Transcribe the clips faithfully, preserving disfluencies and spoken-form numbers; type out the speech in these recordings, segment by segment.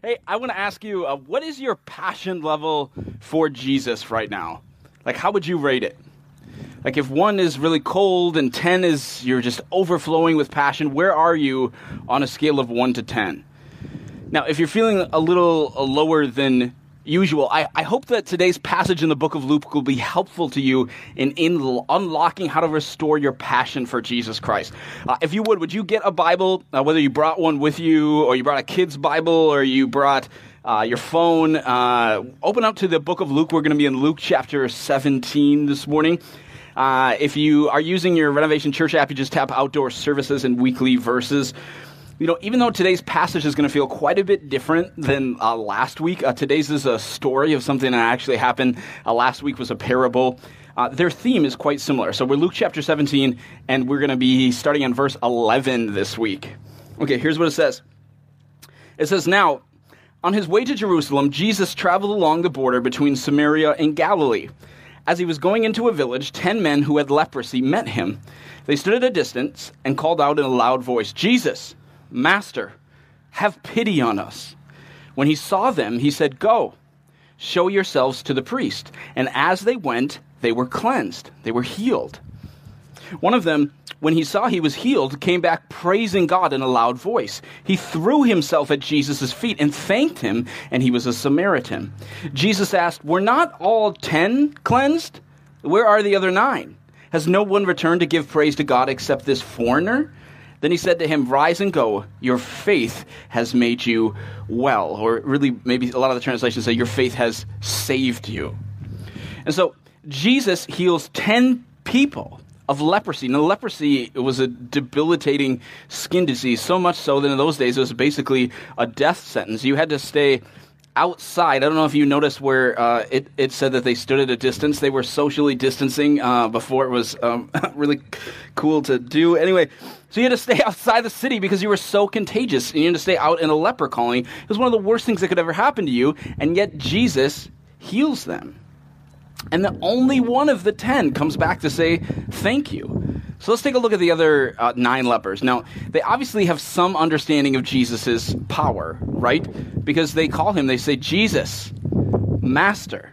Hey, I want to ask you, uh, what is your passion level for Jesus right now? Like, how would you rate it? Like, if one is really cold and ten is you're just overflowing with passion, where are you on a scale of one to ten? Now, if you're feeling a little lower than usual, I, I hope that today's passage in the book of Luke will be helpful to you in, in unlocking how to restore your passion for Jesus Christ. Uh, if you would, would you get a Bible, uh, whether you brought one with you or you brought a kid's Bible or you brought uh, your phone? Uh, open up to the book of Luke. We're going to be in Luke chapter seventeen this morning. Uh, if you are using your Renovation Church app, you just tap Outdoor Services and Weekly Verses. You know, even though today's passage is going to feel quite a bit different than uh, last week, uh, today's is a story of something that actually happened. Uh, last week was a parable. Uh, their theme is quite similar. So we're Luke chapter seventeen, and we're going to be starting on verse eleven this week. Okay, here's what it says. It says, "Now, on his way to Jerusalem, Jesus traveled along the border between Samaria and Galilee. As he was going into a village, ten men who had leprosy met him. They stood at a distance and called out in a loud voice, 'Jesus, Master, have pity on us.' When he saw them, he said, 'Go, show yourselves to the priest.' And as they went, they were cleansed. They were healed. One of them, when he saw he was healed, came back praising God in a loud voice. He threw himself at Jesus' feet and thanked him, and he was a Samaritan. Jesus asked, 'Were not all ten cleansed? Where are the other nine? Has no one returned to give praise to God except this foreigner?' Then he said to him, 'Rise and go. Your faith has made you well.'" Or really, maybe a lot of the translations say, "Your faith has saved you." And so Jesus heals ten people of leprosy. Now, leprosy was a debilitating skin disease, so much so that in those days it was basically a death sentence. You had to stay outside. I don't know if you noticed where uh, it, it said that they stood at a distance. They were socially distancing uh, before it was um, really cool to do. Anyway, so you had to stay outside the city because you were so contagious, and you had to stay out in a leper colony. It was one of the worst things that could ever happen to you, and yet Jesus heals them. And the only one of the ten comes back to say thank you. So let's take a look at the other uh, nine lepers. Now, they obviously have some understanding of Jesus' power, right? Because they call him, they say, "Jesus, Master."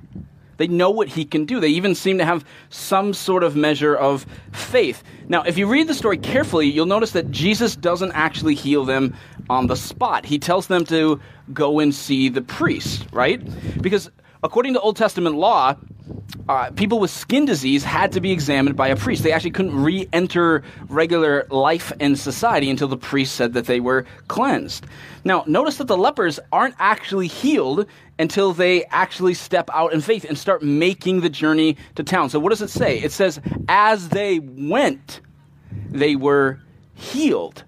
They know what he can do. They even seem to have some sort of measure of faith. Now, if you read the story carefully, you'll notice that Jesus doesn't actually heal them on the spot. He tells them to go and see the priest, right? Because according to Old Testament law, Uh, people with skin disease had to be examined by a priest. They actually couldn't re-enter regular life and society until the priest said that they were cleansed. Now, notice that the lepers aren't actually healed until they actually step out in faith and start making the journey to town. So what does it say? It says, as they went, they were healed.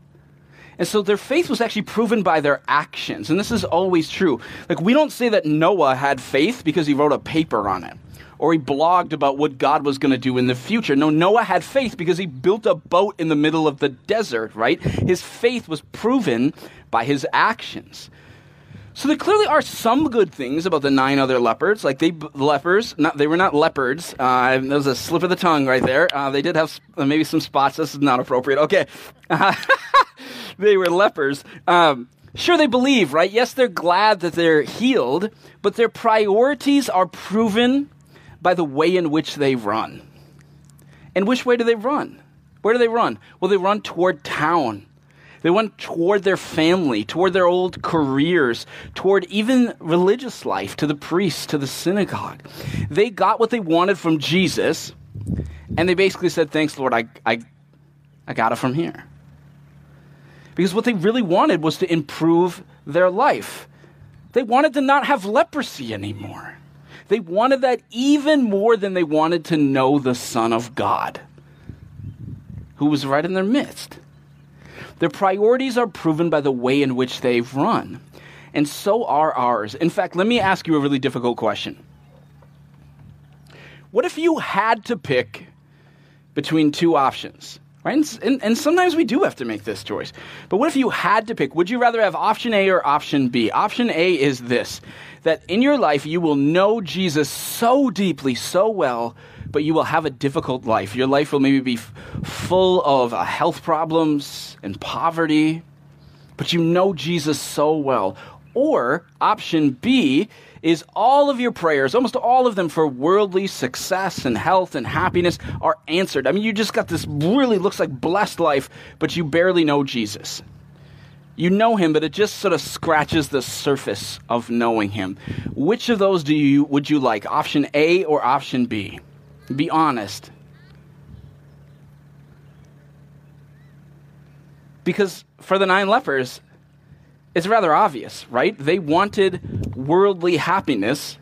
And so their faith was actually proven by their actions. And this is always true. Like, we don't say that Noah had faith because he wrote a paper on it, or he blogged about what God was going to do in the future. No, Noah had faith because he built a boat in the middle of the desert, right? His faith was proven by his actions. So there clearly are some good things about the nine other lepers. Like, they lepers, not, they were not leopards. Uh, that was a slip of the tongue right there. Uh, they did have sp- maybe some spots. This is not appropriate. Okay. Uh, they were lepers. Um Sure, they believe, right? Yes, they're glad that they're healed, but their priorities are proven by the way in which they run. And which way do they run? Where do they run? Well, they run toward town. They run toward their family, toward their old careers, toward even religious life, to the priests, to the synagogue. They got what they wanted from Jesus, and they basically said, "Thanks, Lord, I, I, I got it from here." Because what they really wanted was to improve their life. They wanted to not have leprosy anymore. They wanted that even more than they wanted to know the Son of God, who was right in their midst. Their priorities are proven by the way in which they've run, and so are ours. In fact, let me ask you a really difficult question. What if you had to pick between two options? Right? And, and sometimes we do have to make this choice. But what if you had to pick? Would you rather have option A or option B? Option A is this, that in your life you will know Jesus so deeply, so well, but you will have a difficult life. Your life will maybe be f- full of uh, health problems and poverty, but you know Jesus so well. Or option B is all of your prayers, almost all of them for worldly success and health and happiness are answered. I mean, you just got this really looks like blessed life, but you barely know Jesus. You know him, but it just sort of scratches the surface of knowing him. Which of those do you would you like, option A or option B? Be honest. Because for the nine lepers, it's rather obvious, right? They wanted worldly happiness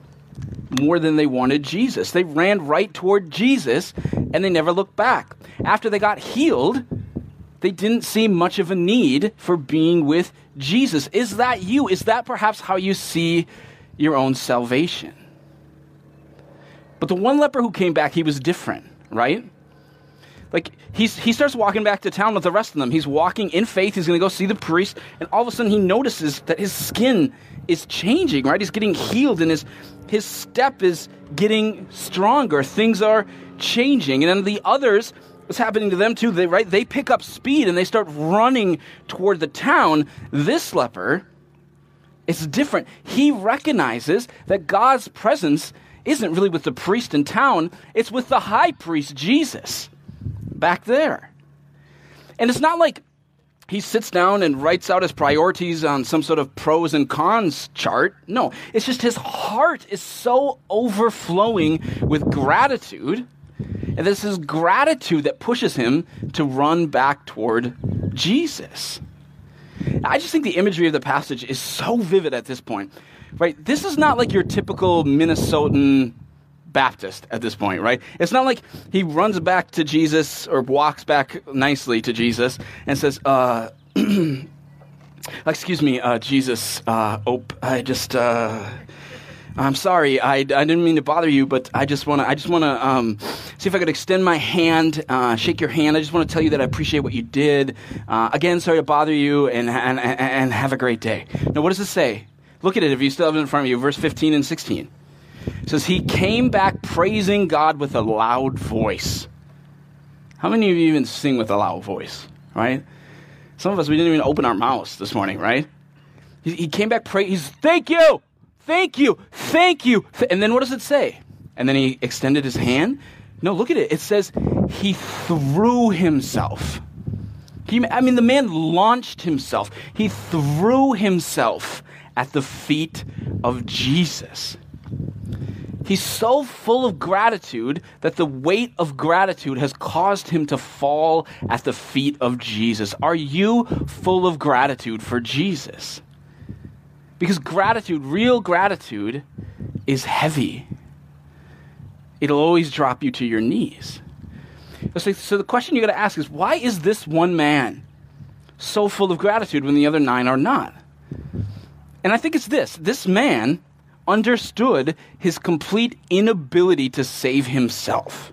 more than they wanted Jesus. They ran right toward Jesus, and they never looked back. After they got healed, they didn't see much of a need for being with Jesus. Is that you? Is that perhaps how you see your own salvation? But the one leper who came back, he was different, right? Like, he's, he starts walking back to town with the rest of them. He's walking in faith. He's going to go see the priest. And all of a sudden, he notices that his skin is changing, right? He's getting healed, and his, his step is getting stronger. Things are changing. And then the others, what's happening to them too, they, right? They pick up speed, and they start running toward the town. This leper, it's different. He recognizes that God's presence isn't really with the priest in town. It's with the high priest, Jesus, back there. And it's not like he sits down and writes out his priorities on some sort of pros and cons chart. No, it's just his heart is so overflowing with gratitude. And this is gratitude that pushes him to run back toward Jesus. I just think the imagery of the passage is so vivid at this point, right? This is not like your typical Minnesotan Baptist at this point, right? It's not like he runs back to Jesus or walks back nicely to Jesus and says, uh, excuse me, uh, Jesus, uh, oh, I just, uh, I'm sorry, I, I didn't mean to bother you, but I just want to, I just want to um, see if I could extend my hand, uh, shake your hand. I just want to tell you that I appreciate what you did. Uh, again, sorry to bother you, and, and, and have a great day. Now, what does it say? Look at it if you still have it in front of you, verse fifteen and sixteen. It says, he came back praising God with a loud voice. How many of you even sing with a loud voice, right? Some of us, we didn't even open our mouths this morning, right? He, he came back praising, he's, thank you, thank you, thank you. And then what does it say? And then he extended his hand. No, look at it. It says, he threw himself. He, I mean, the man launched himself. He threw himself at the feet of Jesus. He's so full of gratitude that the weight of gratitude has caused him to fall at the feet of Jesus. Are you full of gratitude for Jesus? Because gratitude, real gratitude, is heavy. It'll always drop you to your knees. So the question you got to ask is, why is this one man so full of gratitude when the other nine are not? And I think it's this. This man understood his complete inability to save himself.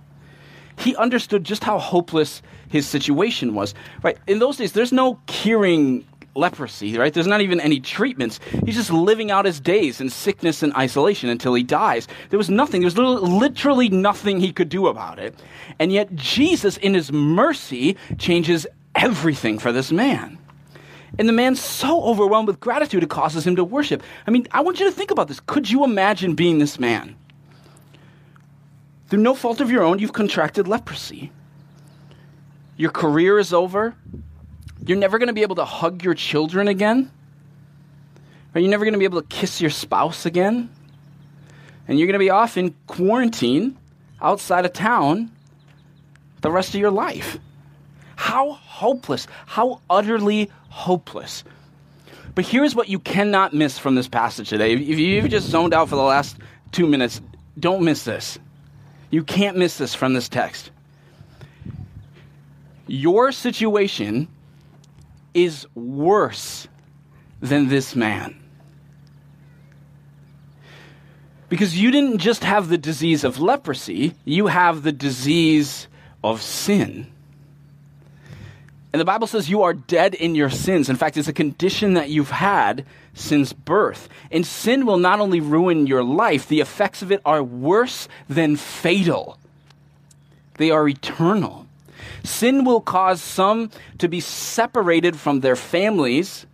He understood just how hopeless his situation was. Right? In those days, there's no curing leprosy, right? There's not even any treatments. He's just living out his days in sickness and isolation until he dies. There was nothing. There was literally nothing he could do about it. And yet Jesus, in his mercy, changes everything for this man. And the man's so overwhelmed with gratitude, it causes him to worship. I mean, I want you to think about this. Could you imagine being this man? Through no fault of your own, you've contracted leprosy. Your career is over. You're never going to be able to hug your children again. Or you're never going to be able to kiss your spouse again. And you're going to be off in quarantine outside of town the rest of your life. How hopeless, how utterly hopeless. But here's what you cannot miss from this passage today. If you've just zoned out for the last two minutes, don't miss this. You can't miss this from this text. Your situation is worse than this man. Because you didn't just have the disease of leprosy, you have the disease of sin. And the Bible says you are dead in your sins. In fact, it's a condition that you've had since birth. And sin will not only ruin your life, the effects of it are worse than fatal. They are eternal. Sin will cause some to be separated from their families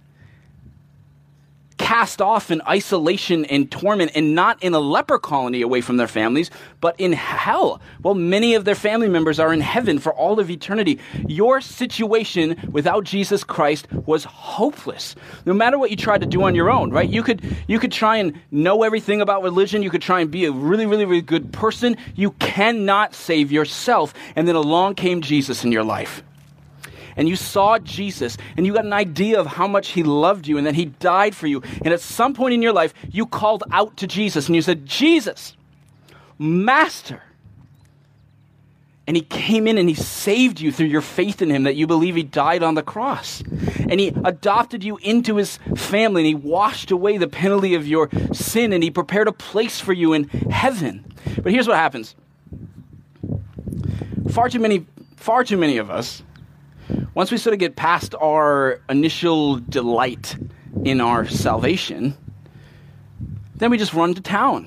cast off in isolation and torment, and not in a leper colony away from their families, but in hell. Well, many of their family members are in heaven for all of eternity. Your situation without Jesus Christ was hopeless, no matter what you tried to do on your own, right? You could, you could try and know everything about religion. You could try and be a really, really, really good person. You cannot save yourself. And then along came Jesus in your life. And you saw Jesus, and you got an idea of how much he loved you, and that he died for you. And at some point in your life, you called out to Jesus, and you said, Jesus, Master. And he came in and he saved you through your faith in him, that you believe he died on the cross. And he adopted you into his family, and he washed away the penalty of your sin, and he prepared a place for you in heaven. But here's what happens. Far too many, far too many of us, once we sort of get past our initial delight in our salvation, then we just run to town.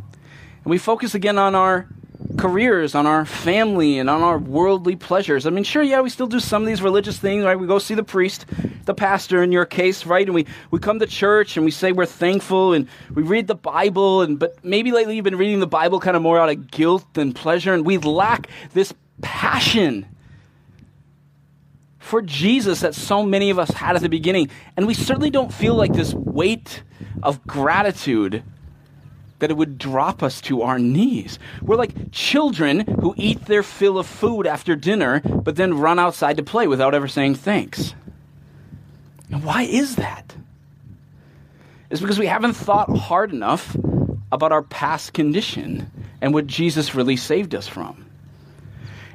And we focus again on our careers, on our family, and on our worldly pleasures. I mean, sure, yeah, we still do some of these religious things, right? We go see the priest, the pastor in your case, right? And we, we come to church, and we say we're thankful, and we read the Bible, and but maybe lately you've been reading the Bible kind of more out of guilt than pleasure, and we lack this passion for Jesus that so many of us had at the beginning. And we certainly don't feel like this weight of gratitude that it would drop us to our knees. We're like children who eat their fill of food after dinner, but then run outside to play without ever saying thanks. And why is that? It's because we haven't thought hard enough about our past condition and what Jesus really saved us from.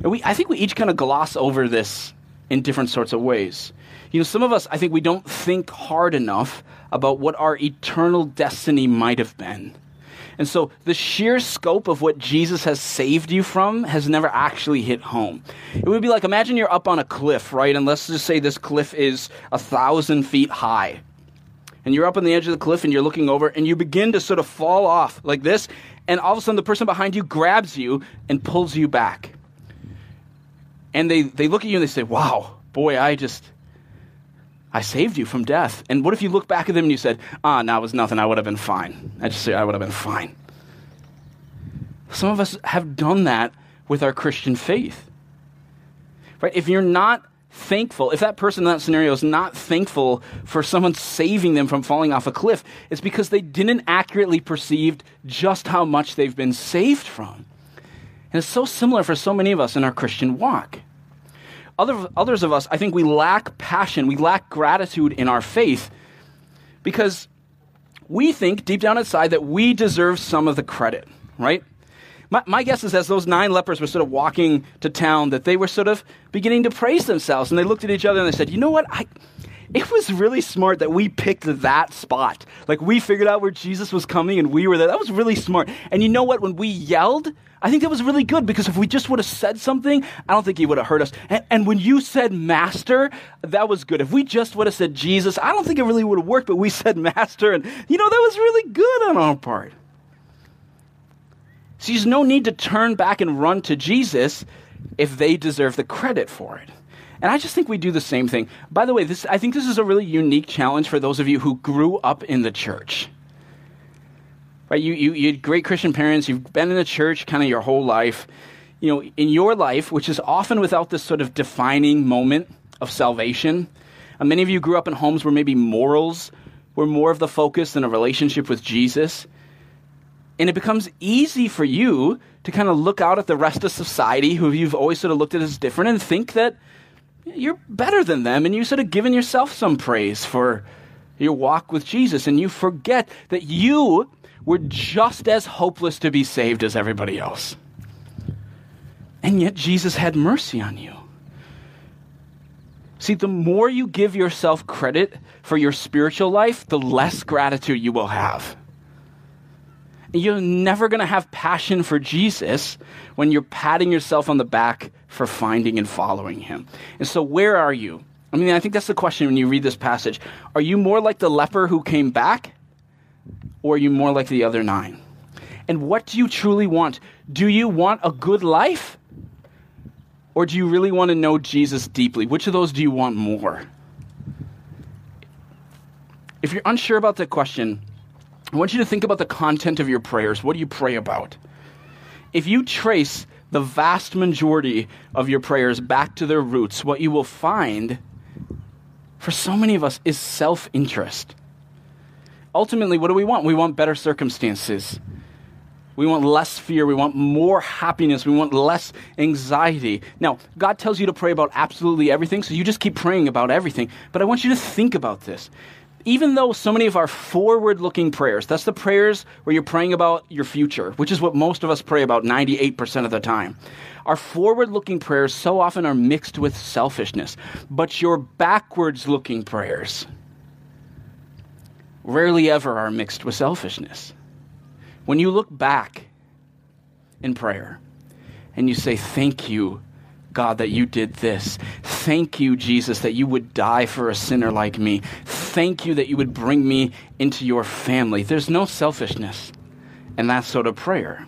And we, I think we each kind of gloss over this in different sorts of ways. You know, some of us, I think we don't think hard enough about what our eternal destiny might have been. And so the sheer scope of what Jesus has saved you from has never actually hit home. It would be like, imagine you're up on a cliff, right? And let's just say this cliff is a thousand feet high. And you're up on the edge of the cliff and you're looking over and you begin to sort of fall off like this. And all of a sudden the person behind you grabs you and pulls you back. And they, they look at you and they say, wow, boy, I just, I saved you from death. And what if you look back at them and you said, ah, no, it was nothing. I would have been fine. I just say, I would have been fine. Some of us have done that with our Christian faith, right? If you're not thankful, if that person in that scenario is not thankful for someone saving them from falling off a cliff, it's because they didn't accurately perceive just how much they've been saved from. And it's so similar for so many of us in our Christian walk. Other, others of us, I think we lack passion, we lack gratitude in our faith because we think deep down inside that we deserve some of the credit, right? My, my guess is as those nine lepers were sort of walking to town that they were sort of beginning to praise themselves, and they looked at each other and they said, you know what, I, it was really smart that we picked that spot. Like we figured out where Jesus was coming and we were there. That was really smart. And you know what, when we yelled, I think that was really good because if we just would have said something, I don't think he would have heard us. And, and when you said master, that was good. If we just would have said Jesus, I don't think it really would have worked, but we said master. And, you know, that was really good on our part. So there's no need to turn back and run to Jesus if they deserve the credit for it. And I just think we do the same thing. By the way, this I think this is a really unique challenge for those of you who grew up in the church. Right, you, you, you had great Christian parents, you've been in the church kind of your whole life. You know, in your life, which is often without this sort of defining moment of salvation, and many of you grew up in homes where maybe morals were more of the focus than a relationship with Jesus. And it becomes easy for you to kind of look out at the rest of society, who you've always sort of looked at as different, and think that you're better than them, and you've sort of given yourself some praise for your walk with Jesus, and you forget that you were just as hopeless to be saved as everybody else. And yet Jesus had mercy on you. See, the more you give yourself credit for your spiritual life, the less gratitude you will have. And you're never going to have passion for Jesus when you're patting yourself on the back for finding and following him. And so where are you? I mean, I think that's the question when you read this passage. Are you more like the leper who came back? Or are you more like the other nine? And what do you truly want? Do you want a good life? Or do you really want to know Jesus deeply? Which of those do you want more? If you're unsure about that question, I want you to think about the content of your prayers. What do you pray about? If you trace the vast majority of your prayers back to their roots, what you will find for so many of us is self-interest. Ultimately, what do we want? We want better circumstances. We want less fear. We want more happiness. We want less anxiety. Now, God tells you to pray about absolutely everything, so you just keep praying about everything. But I want you to think about this. Even though so many of our forward-looking prayers, that's the prayers where you're praying about your future, which is what most of us pray about ninety-eight percent of the time. Our forward-looking prayers so often are mixed with selfishness. But your backwards-looking prayers rarely ever are mixed with selfishness. When you look back in prayer and you say, thank you, God, that you did this. Thank you, Jesus, that you would die for a sinner like me. Thank you that you would bring me into your family. There's no selfishness in that sort of prayer.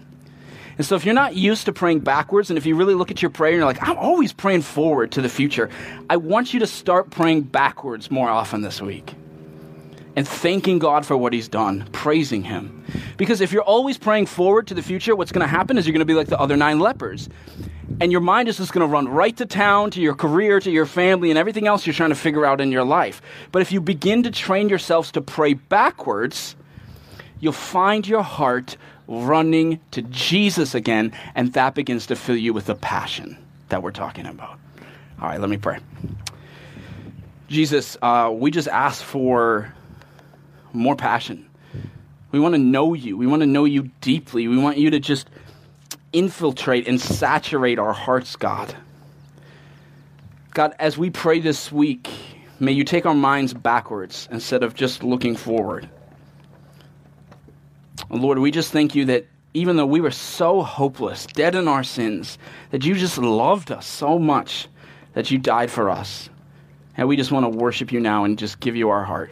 And so if you're not used to praying backwards, and if you really look at your prayer and you're like, I'm always praying forward to the future, I want you to start praying backwards more often this week. And thanking God for what he's done, praising him. Because if you're always praying forward to the future, what's going to happen is you're going to be like the other nine lepers. And your mind is just going to run right to town, to your career, to your family, and everything else you're trying to figure out in your life. But if you begin to train yourselves to pray backwards, you'll find your heart running to Jesus again, and that begins to fill you with the passion that we're talking about. All right, let me pray. Jesus, uh, we just ask for more passion. We want to know you. We want to know you deeply. We want you to just infiltrate and saturate our hearts, God. God, as we pray this week, may you take our minds backwards instead of just looking forward. Lord, we just thank you that even though we were so hopeless, dead in our sins, that you just loved us so much that you died for us. And we just want to worship you now and just give you our heart.